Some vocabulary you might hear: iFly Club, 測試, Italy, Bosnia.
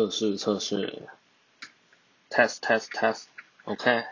测试，test，OK。